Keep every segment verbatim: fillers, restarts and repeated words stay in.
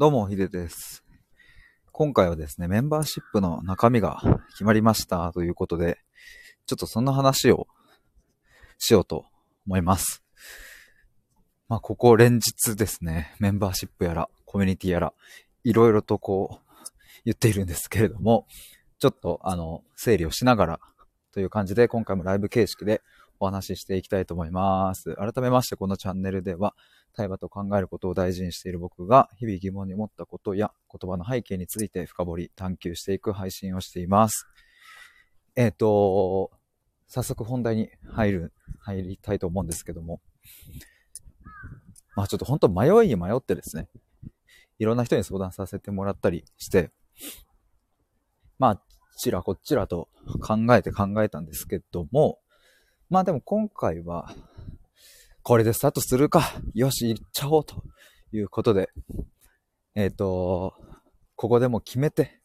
どうもヒデです。今回はですねメンバーシップの中身が決まりましたということで、ちょっとそんな話をしようと思います。まあここ連日ですね、メンバーシップやらコミュニティやらいろいろとこう言っているんですけれども、ちょっとあの整理をしながらという感じで今回もライブ形式でお話ししていきたいと思います。改めまして、このチャンネルでは対話と考えることを大事にしている僕が日々疑問に思ったことや言葉の背景について深掘り探求していく配信をしています。えっと、早速本題に入る、入りたいと思うんですけども、まあちょっと本当迷いに迷ってですね、いろんな人に相談させてもらったりして、まあちらこっちらと考えて考えたんですけども、まあでも今回はこれでスタートするかよし行っちゃおうということで、えっとここでもう決めて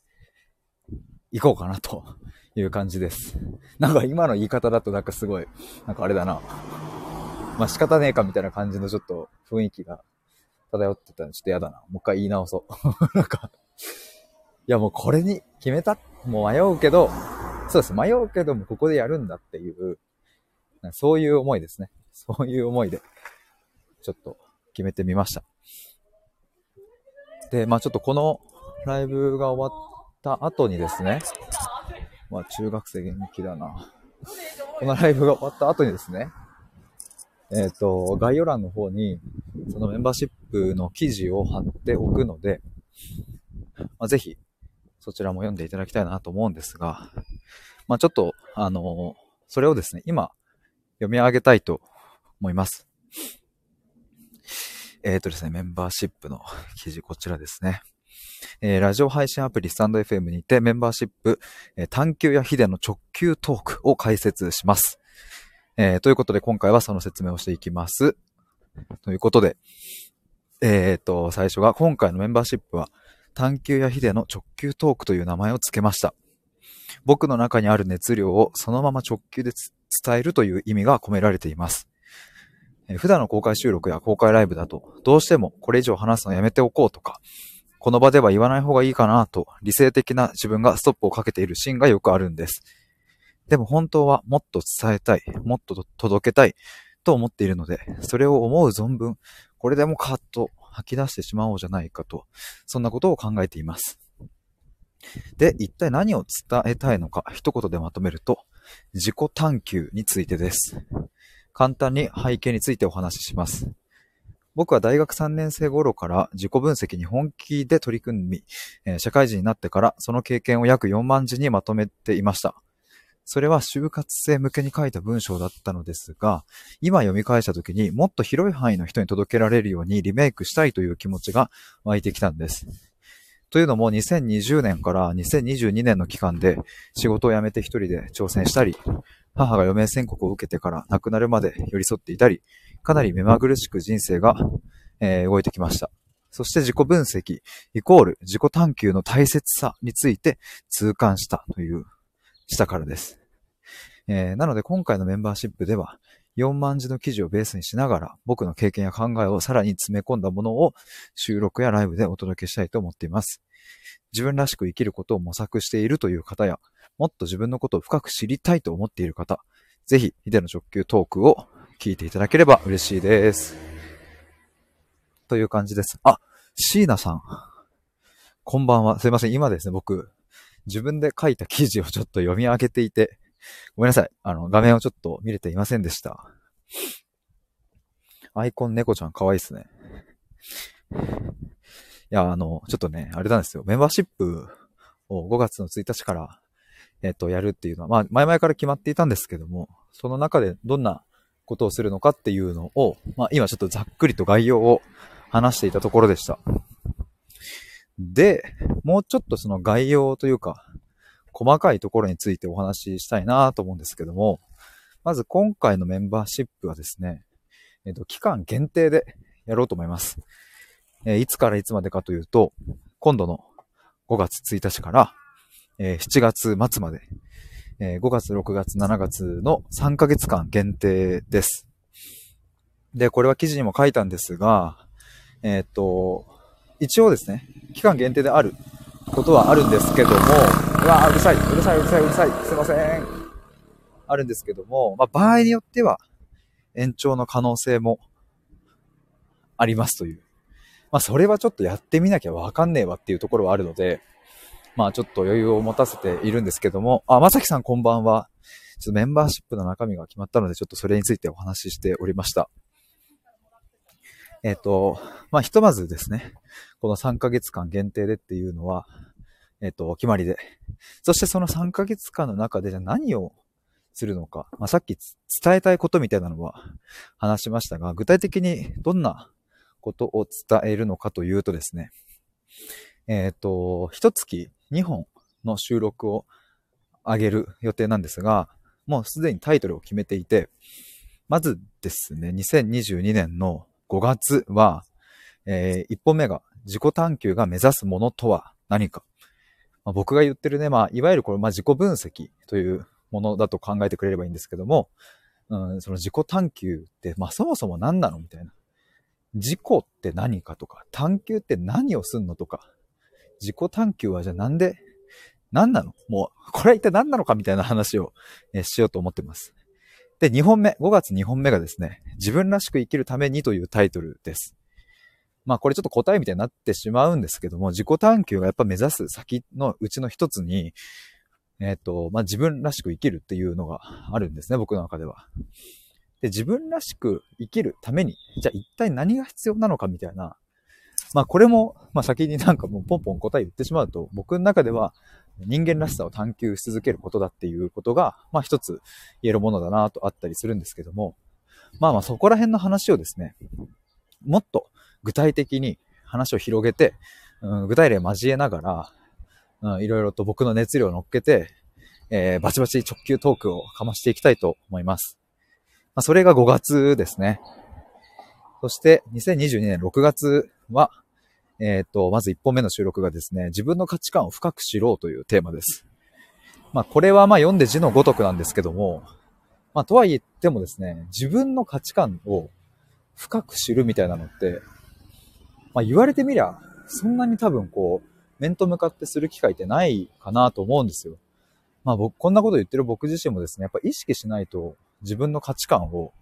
行こうかなという感じです。なんか今の言い方だとなんかすごいなんかあれだな、まあ仕方ねえかみたいな感じのちょっと雰囲気が漂ってたのでちょっとやだな、もう一回言い直そうなんかいやもうこれに決めた、もう迷うけど、そうです、迷うけどもここでやるんだっていう、そういう思いですね。そういう思いで、ちょっと決めてみました。で、まあちょっとこのライブが終わった後にですね、まあ中学生元気だな。このライブが終わった後にですね、えっと、概要欄の方に、そのメンバーシップの記事を貼っておくので、まあ、ぜひ、そちらも読んでいただきたいなと思うんですが、まあちょっと、あの、それをですね、今、読み上げたいと思います。えっとですね、メンバーシップの記事、こちらですね。えー、ラジオ配信アプリスタンド エフエム にてメンバーシップ、えー、探求やヒデの直球トークを解説します。えー、ということで、今回はその説明をしていきます。ということで、えっと、最初が今回のメンバーシップは探求やヒデの直球トークという名前をつけました。僕の中にある熱量をそのまま直球で伝えるという意味が込められています。普段の公開収録や公開ライブだと、どうしてもこれ以上話すのやめておこうとか、この場では言わない方がいいかなと理性的な自分がストップをかけているシーンがよくあるんです。でも本当はもっと伝えたい、もっと届けたいと思っているので、それを思う存分、これでもカッと吐き出してしまおうじゃないかと、そんなことを考えています。で、一体何を伝えたいのか、一言でまとめると、自己探求についてです。簡単に背景についてお話しします。僕は大学さんねん生頃から自己分析に本気で取り組み、社会人になってからその経験を約よんまんじにまとめていました。それは就活生向けに書いた文章だったのですが、今読み返した時にもっと広い範囲の人に届けられるようにリメイクしたいという気持ちが湧いてきたんです。というのもにせんにじゅうねんからにせんにじゅうにねんの期間で仕事を辞めて一人で挑戦したり、母が余命宣告を受けてから亡くなるまで寄り添っていたり、かなり目まぐるしく人生が、えー、動いてきました。そして自己分析イコール自己探求の大切さについて痛感したというしたからです、えー、なので今回のメンバーシップではよんまん字の記事をベースにしながら僕の経験や考えをさらに詰め込んだものを収録やライブでお届けしたいと思っています。自分らしく生きることを模索しているという方や、もっと自分のことを深く知りたいと思っている方、ぜひヒデの直球トークを聞いていただければ嬉しいです。という感じです。あ、椎名さん。こんばんは。すいません。今ですね、僕、自分で書いた記事をちょっと読み上げていて、ごめんなさい。あの、画面をちょっと見れていませんでした。アイコン猫ちゃん可愛いですね。いや、あの、ちょっとね、あれなんですよ。メンバーシップをごがつのついたちから、えっと、やるっていうのは、まあ、前々から決まっていたんですけども、その中でどんなことをするのかっていうのを、まあ、今ちょっとざっくりと概要を話していたところでした。で、もうちょっとその概要というか、細かいところについてお話ししたいなと思うんですけども、まず今回のメンバーシップはですね、えっと、期間限定でやろうと思います。えー、いつからいつまでかというと、今度のごがつついたちから、えー、しちがつまつまで、えー、ごがつ、ろくがつ、しちがつのさんかげつかん限定です。で、これは記事にも書いたんですが、えっと、一応ですね、期間限定であることはあるんですけども、うわーうるさい、うるさい、うるさい、うるさい、すいません。あるんですけども、まあ、場合によっては延長の可能性もありますという。まあ、それはちょっとやってみなきゃわかんねえわっていうところはあるので、まあ、ちょっと余裕を持たせているんですけども、あ、まさきさんこんばんは。ちょっとメンバーシップの中身が決まったので、ちょっとそれについてお話ししておりました。えっと、まあ、ひとまずですね、このさんかげつかん限定でっていうのは、えっと、決まりで。そしてそのさんかげつかんの中でじゃあ何をするのか、まあ、さっき伝えたいことみたいなのは話しましたが、具体的にどんなことを伝えるのかというとですね、えっと、いちがつにほんの収録を上げる予定なんですが、もうすでにタイトルを決めていて、まずですね、にせんにじゅうにねんのごがつは、えー、いっぽんめが自己探求が目指すものとは何か。まあ、僕が言ってるね、まあ、いわゆるこれ、まあ、自己分析というものだと考えてくれればいいんですけども、うん、その自己探求って、まあ、そもそも何なのみたいな。自己って何かとか、探求って何をすんのとか、自己探求はじゃあなんで、何なのもう、これは一体何なのかみたいな話をしようと思ってます。で、にほんめ、ごがつにほんめがですね、自分らしく生きるためにというタイトルです。まあこれちょっと答えみたいになってしまうんですけども、自己探求がやっぱ目指す先のうちの一つに、えっと、まあ自分らしく生きるっていうのがあるんですね、僕の中では。で、自分らしく生きるために、じゃあ一体何が必要なのかみたいな、まあこれも、まあ先になんかもうポンポン答え言ってしまうと、僕の中では、人間らしさを探求し続けることだっていうことが、まあ一つ言えるものだなとあったりするんですけども、まあまあそこら辺の話をですね、もっと具体的に話を広げて、うん、具体例交えながら、いろいろと僕の熱量を乗っけて、えー、バチバチ直球トークをかましていきたいと思います。まあ、それがごがつですね。そしてにせんにじゅうにねんろくがつは、えっと、まずいっぽんめの収録がですね、自分の価値観を深く知ろうというテーマです。まあ、これはまあ読んで字のごとくなんですけども、まあ、とは言ってもですね、自分の価値観を深く知るみたいなのって、まあ、言われてみりゃ、そんなに多分こう、面と向かってする機会ってないかなと思うんですよ。まあ、僕、こんなこと言ってる僕自身もですね、やっぱ意識しないと自分の価値観を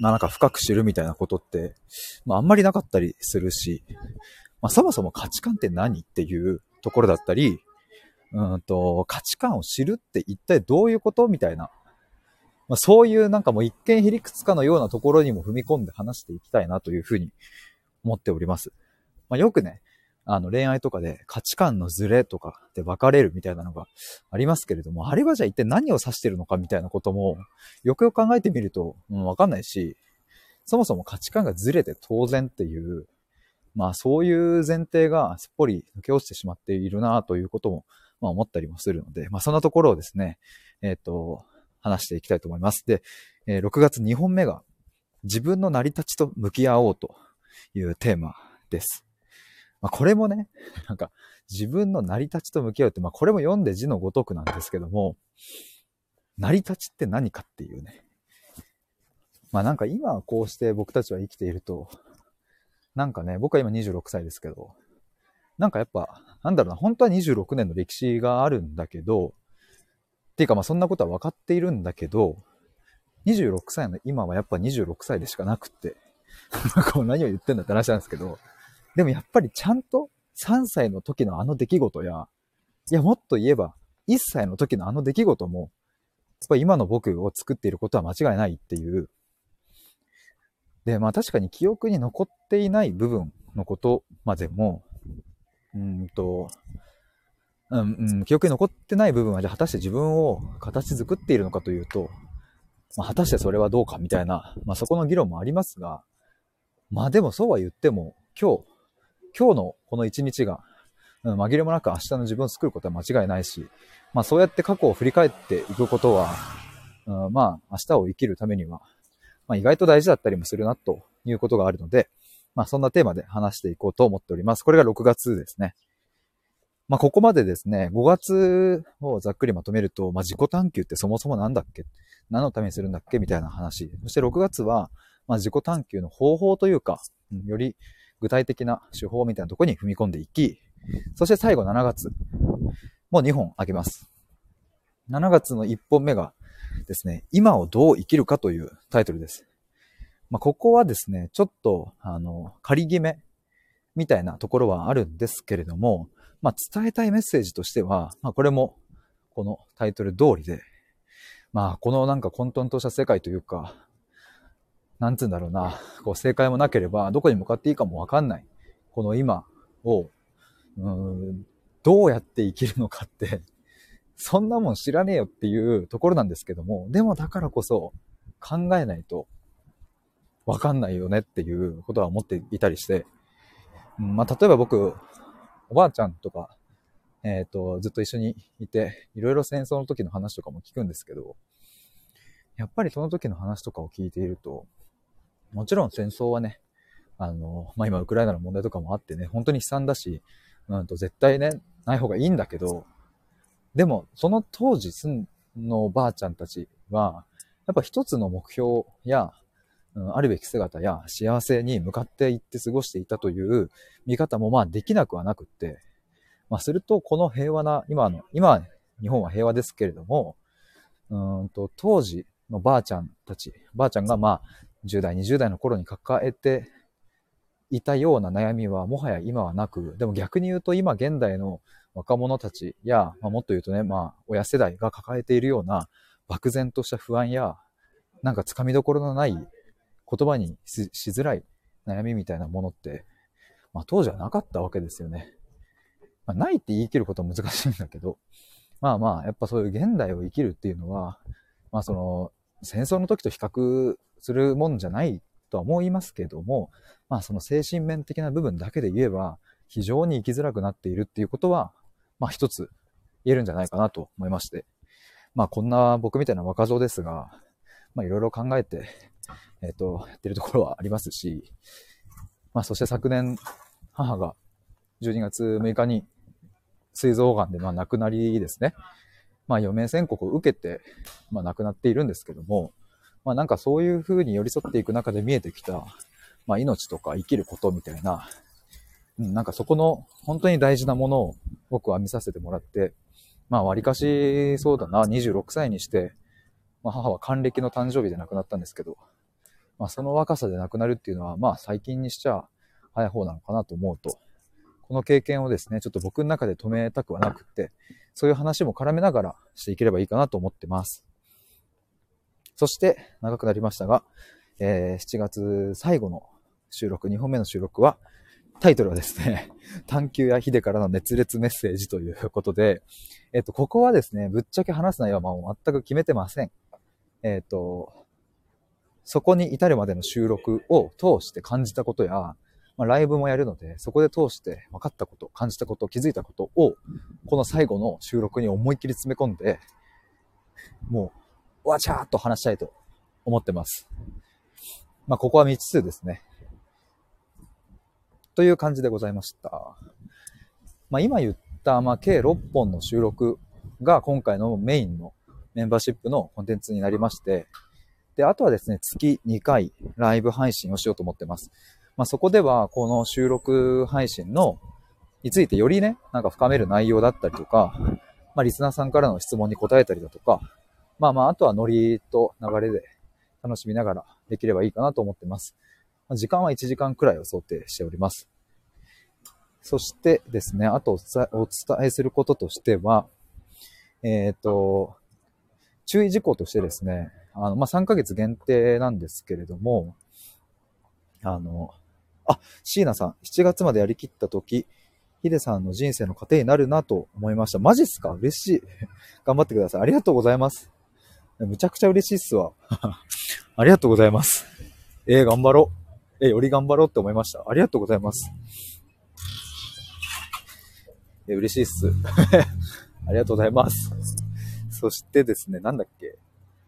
なんか深く知るみたいなことって、まああんまりなかったりするし、まあそもそも価値観って何っていうところだったり、うんと、価値観を知るって一体どういうことみたいな、まあそういうなんかもう一見ひりくつかのようなところにも踏み込んで話していきたいなというふうに思っております。まあよくね、あの恋愛とかで価値観のズレとかで別れるみたいなのがありますけれども、あれはじゃあ一体何を指してるのかみたいなこともよくよく考えてみると、うん、わかんないし、そもそも価値観がズレて当然っていう、まあそういう前提がすっぽり抜け落ちてしまっているなということも、まあ、思ったりもするので、まあそんなところをですね、えっと、話していきたいと思います。で、ろくがつにほんめが自分の成り立ちと向き合おうというテーマです。まあ、これもね、なんか自分の成り立ちと向き合うって、まあこれも読んで字のごとくなんですけども、成り立ちって何かっていうね。まあなんか今こうして僕たちは生きていると、なんかね、僕は今にじゅうろくさいですけど、なんかやっぱ、なんだろうな、本当はにじゅうろくねんの歴史があるんだけど、っていうかまあそんなことは分かっているんだけど、にじゅうろくさいの今はやっぱにじゅうろくさいでしかなくって、何を言ってんだって話なんですけど、でもやっぱりちゃんとさんさいの時のあの出来事や、いやもっと言えばいっさいの時のあの出来事も、やっぱり今の僕を作っていることは間違いないっていう。で、まあ確かに記憶に残っていない部分のことまでも、うんと、うんうん、記憶に残ってない部分はじゃあ果たして自分を形作っているのかというと、まあ、果たしてそれはどうかみたいな、まあそこの議論もありますが、まあでもそうは言っても今日、今日のこの一日が、うん、紛れもなく明日の自分を作ることは間違いないし、まあそうやって過去を振り返っていくことは、うん、まあ明日を生きるためには、まあ意外と大事だったりもするなということがあるので、まあそんなテーマで話していこうと思っております。これがろくがつですね。まあここまでですね、ごがつをざっくりまとめると、まあ自己探求ってそもそもなんだっけ？何のためにするんだっけ？みたいな話。そしてろくがつは、まあ自己探求の方法というか、うん、より、具体的な手法みたいなところに踏み込んでいき、そして最後しちがつもにほんあげます。しちがつのいっぽんめがですね、今をどう生きるかというタイトルです。まあ、ここはですね、ちょっと、あの、仮決めみたいなところはあるんですけれども、まあ、伝えたいメッセージとしては、まあ、これもこのタイトル通りで、まあ、このなんか混沌とした世界というか、なんつうんだろうな、こう正解もなければ、どこに向かっていいかもわかんない。この今を、うーん、どうやって生きるのかって、そんなもん知らねえよっていうところなんですけども、でもだからこそ考えないとわかんないよねっていうことは思っていたりして、まあ、例えば僕、おばあちゃんとか、えっと、ずっと一緒にいて、いろいろ戦争の時の話とかも聞くんですけど、やっぱりその時の話とかを聞いていると、もちろん戦争はね、あの、まあ、今ウクライナの問題とかもあってね、本当に悲惨だし、うんと絶対ね、ない方がいいんだけど、でもその当時のおばあちゃんたちは、やっぱ一つの目標や、うん、あるべき姿や幸せに向かっていって過ごしていたという見方もまあできなくはなくって、まあ、するとこの平和な、今の、今日本は平和ですけれども、うんと当時のばあちゃんたち、ばあちゃんがまあ、じゅう代、にじゅう代の頃に抱えていたような悩みはもはや今はなく、でも逆に言うと今現代の若者たちや、まあ、もっと言うとね、まあ、親世代が抱えているような漠然とした不安や、なんかつかみどころのない言葉に し, しづらい悩みみたいなものって、まあ、当時はなかったわけですよね。まあ、ないって言い切ることは難しいんだけど、まあまあ、やっぱそういう現代を生きるっていうのは、まあその戦争の時と比較するもんじゃないとは思いますけども、まあその精神面的な部分だけで言えば非常に生きづらくなっているっていうことは、まあ一つ言えるんじゃないかなと思いまして、まあこんな僕みたいな若造ですが、まあいろいろ考えて、えっと、やってるところはありますし、まあそして昨年母がじゅうにがつむいかに膵臓がんでまあ亡くなりですね、まあ余命宣告を受けてまあ亡くなっているんですけども、まあなんかそういうふうに寄り添っていく中で見えてきた、まあ命とか生きることみたいな、うん、なんかそこの本当に大事なものを僕は見させてもらって、まあ割かしそうだな、にじゅうろくさいにして、まあ母は還暦の誕生日で亡くなったんですけど、まあその若さで亡くなるっていうのはまあ最近にしちゃ早い方なのかなと思うと、この経験をですね、ちょっと僕の中で止めたくはなくって、そういう話も絡めながらしていければいいかなと思ってます。そして、長くなりましたが、えー、しちがつ最後の収録、にほんめの収録は、タイトルはですね、探求やヒデからの熱烈メッセージということで、えっと、ここはですね、ぶっちゃけ話す内容はもう全く決めてません。えっと、そこに至るまでの収録を通して感じたことや、まあ、ライブもやるので、そこで通して分かったこと、感じたこと、気づいたことを、この最後の収録に思いっきり詰め込んで、もう、わちゃーっと話したいと思ってます。まあ、ここは未知数ですね。という感じでございました。まあ、今言った、まあ、計ろっぽんの収録が今回のメインのメンバーシップのコンテンツになりまして、で、あとはですね、月にかいライブ配信をしようと思ってます。まあ、そこではこの収録配信のについてよりね、なんか深める内容だったりとか、まあリスナーさんからの質問に答えたりだとか、まあまああとはノリと流れで楽しみながらできればいいかなと思ってます。時間はいちじかんくらいを想定しております。そしてですね、あとお伝え、お伝えすることとしては、えっと、注意事項としてですね、あの、まあさんかげつ限定なんですけれども、あの、あ、椎名さん、しちがつまでやりきったとき、ヒデさんの人生の糧になるなと思いました。マジっすか？嬉しい。頑張ってください。ありがとうございます。むちゃくちゃ嬉しいっすわ。ありがとうございます。えー、頑張ろう。えー、より頑張ろうって思いました。ありがとうございます。えー、嬉しいっす。ありがとうございます。そしてですね、なんだっけ。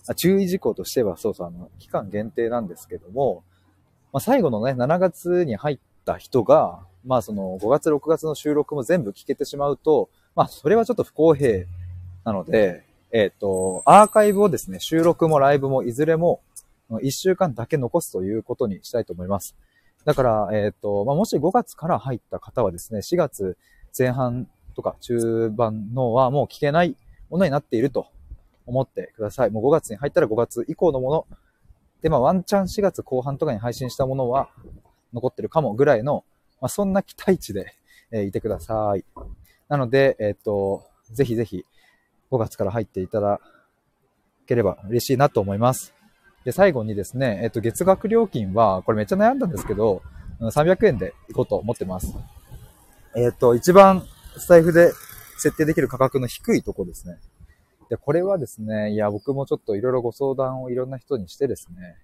あ、注意事項としては、そうそう、あの、期間限定なんですけども、まあ、最後のね、しちがつに入った人が、まあそのごがつろくがつの収録も全部聞けてしまうと、まあそれはちょっと不公平なので、えっと、アーカイブをですね、収録もライブもいずれもいっしゅうかんだけ残すということにしたいと思います。だから、えっと、まあ、もしごがつから入った方はですね、しがつぜん半とか中盤のはもう聞けないものになっていると思ってください。もうごがつに入ったらごがつ以降のもので、まあ、ワンチャンしがつこう半とかに配信したものは残ってるかもぐらいの、まあ、そんな期待値で、えー、いてください。なので、えっと、ぜひぜひごがつから入っていただければ嬉しいなと思います。で、最後にですね、えっと、月額料金は、これめっちゃ悩んだんですけど、さんびゃくえんでいこうと思ってます。えっと、一番スタイフで設定できる価格の低いとこですね。で、これはですね、いや、僕もちょっといろいろご相談をいろんな人にしてですね、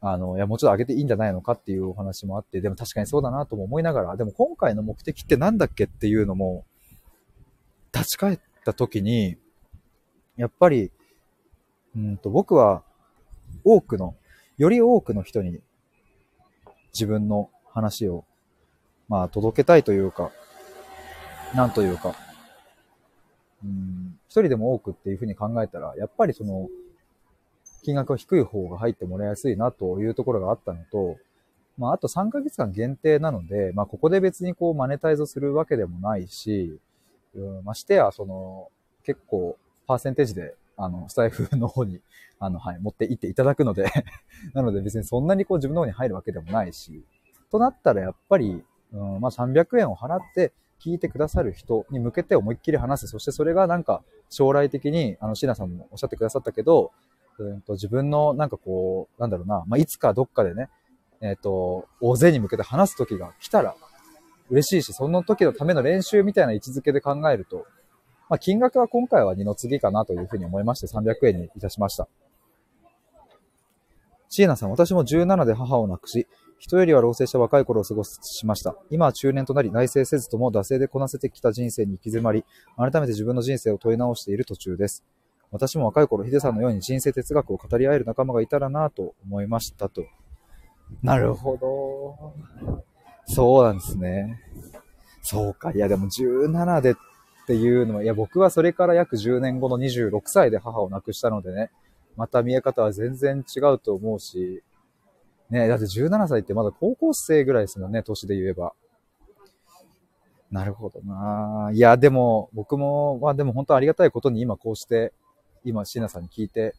あの、いや、もうちょっと上げていいんじゃないのかっていうお話もあって、でも確かにそうだなとも思いながら、でも今回の目的ってなんだっけっていうのも、立ち返った時に、やっぱり、うんと、僕は多くの、より多くの人に自分の話を、まあ、届けたいというか、なんというか、うん、一人でも多くっていうふうに考えたら、やっぱりその、金額は低い方が入ってもらいやすいなというところがあったのと、まあ、あとさんかげつかん限定なので、まあ、ここで別にこう、マネタイズするわけでもないし、うん、ましてや、その、結構、パーセンテージで、あの、スタイフの方に、あの、はい、持っていっていただくので、なので別にそんなにこう自分の方に入るわけでもないし、となったらやっぱり、うん、まあ、さんびゃくえんを払って聞いてくださる人に向けて思いっきり話す。そしてそれがなんか将来的に、あの、椎名さんもおっしゃってくださったけど、うんと、自分のなんかこう、なんだろうな、まあ、いつかどっかでね、えっと、大勢に向けて話す時が来たら嬉しいし、その時のための練習みたいな位置づけで考えると、まあ、金額は今回は二の次かなというふうに思いましてさんびゃくえんにいたしました。椎名さん、私もじゅうななで母を亡くし、人よりは老成した若い頃を過ごしました。今は中年となり、内省せずとも惰性でこなせてきた人生に行き詰まり、改めて自分の人生を問い直している途中です。私も若い頃、ヒデさんのように人生哲学を語り合える仲間がいたらなと思いましたと。なるほど。そうなんですね。そうか。いや、でもじゅうななで、っていうのは、いや、僕はそれから約じゅうねんごのにじゅうろくさいで母を亡くしたのでね、また見え方は全然違うと思うし、ね、だってじゅうななさいってまだ高校生ぐらいですもんね、年で言えば。なるほどなぁ。いや、でも、僕も、まあでも本当ありがたいことに今こうして、今、椎名さんに聞いて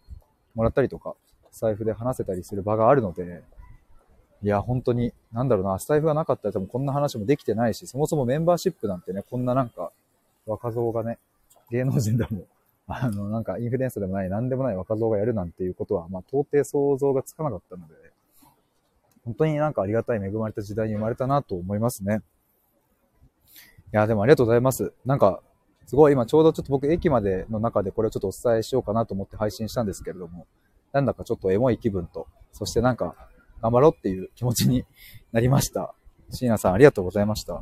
もらったりとか、スタイフで話せたりする場があるので、いや、本当に、なんだろうな、スタイフがなかったら多分こんな話もできてないし、そもそもメンバーシップなんてね、こんななんか、若造がね、芸能人でも、あの、なんかインフルエンサーでもない、なんでもない若造がやるなんていうことは、まあ、到底想像がつかなかったので、本当になんかありがたい恵まれた時代に生まれたなと思いますね。いや、でもありがとうございます。なんか、すごい今ちょうどちょっと僕駅までの中でこれをちょっとお伝えしようかなと思って配信したんですけれども、なんだかちょっとエモい気分と、そしてなんか、頑張ろうっていう気持ちになりました。椎名さんありがとうございました。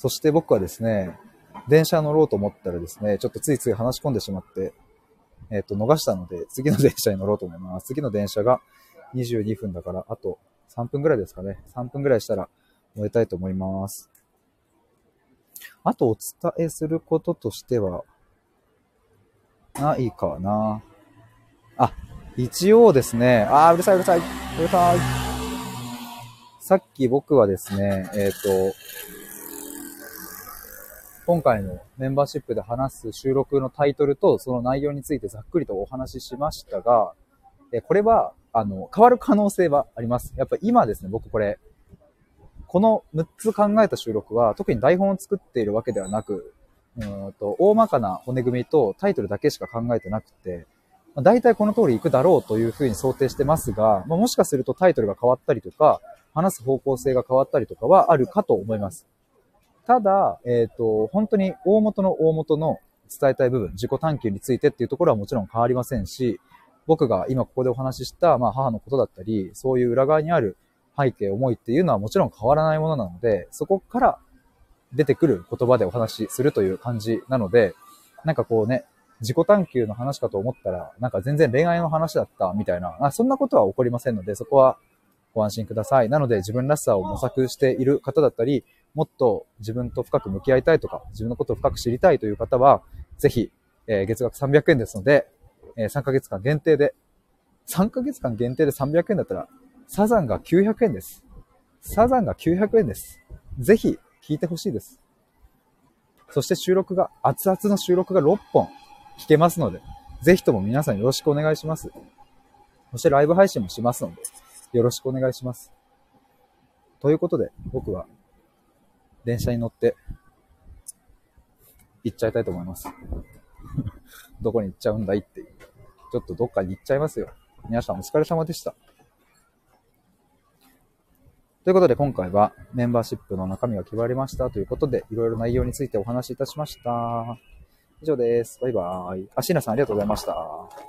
そして僕はですね、電車乗ろうと思ったらですね、ちょっとついつい話し込んでしまって、えっと、逃したので、次の電車に乗ろうと思います。次の電車がにじゅうにふんだから、あとさんぷんぐらいですかね。さんぷんぐらいしたら乗りたいと思います。あとお伝えすることとしては、ないかな。あ、一応ですね、あー、うるさいうるさい、うるさい。さっき僕はですね、えっと、今回のメンバーシップで話す収録のタイトルとその内容についてざっくりとお話ししましたが、これは、あの、変わる可能性はあります。やっぱ今ですね、僕これ、このむっつ考えた収録は特に台本を作っているわけではなく、うーんと、大まかな骨組みとタイトルだけしか考えてなくて、大体この通り行くだろうというふうに想定してますが、もしかするとタイトルが変わったりとか、話す方向性が変わったりとかはあるかと思います。ただ、えっと、本当に大元の大元の伝えたい部分、自己探求についてっていうところはもちろん変わりませんし、僕が今ここでお話しした、まあ、母のことだったり、そういう裏側にある背景、思いっていうのはもちろん変わらないものなので、そこから出てくる言葉でお話しするという感じなので、なんかこうね、自己探求の話かと思ったら、なんか全然恋愛の話だったみたいな、そんなことは起こりませんので、そこはご安心ください。なので自分らしさを模索している方だったり、もっと自分と深く向き合いたいとか、自分のことを深く知りたいという方は、ぜひ、えー、月額さんびゃくえんですので、えー、さんかげつかん限定でさんかげつかん限定でさんびゃくえんだったら、サザンがきゅうひゃくえんです。サザンがきゅうひゃくえんです。ぜひ聴いてほしいです。そして収録が、熱々の収録がろっぽん聴けますので、ぜひとも皆さんよろしくお願いします。そしてライブ配信もしますので、よろしくお願いします。ということで、僕は電車に乗って行っちゃいたいと思います。どこに行っちゃうんだいっていう。ちょっとどっかに行っちゃいますよ。皆さんお疲れ様でした。ということで今回はメンバーシップの中身が決まりましたということでいろいろ内容についてお話しいたしました。以上です。バイバーイ。あ、椎名さんありがとうございました。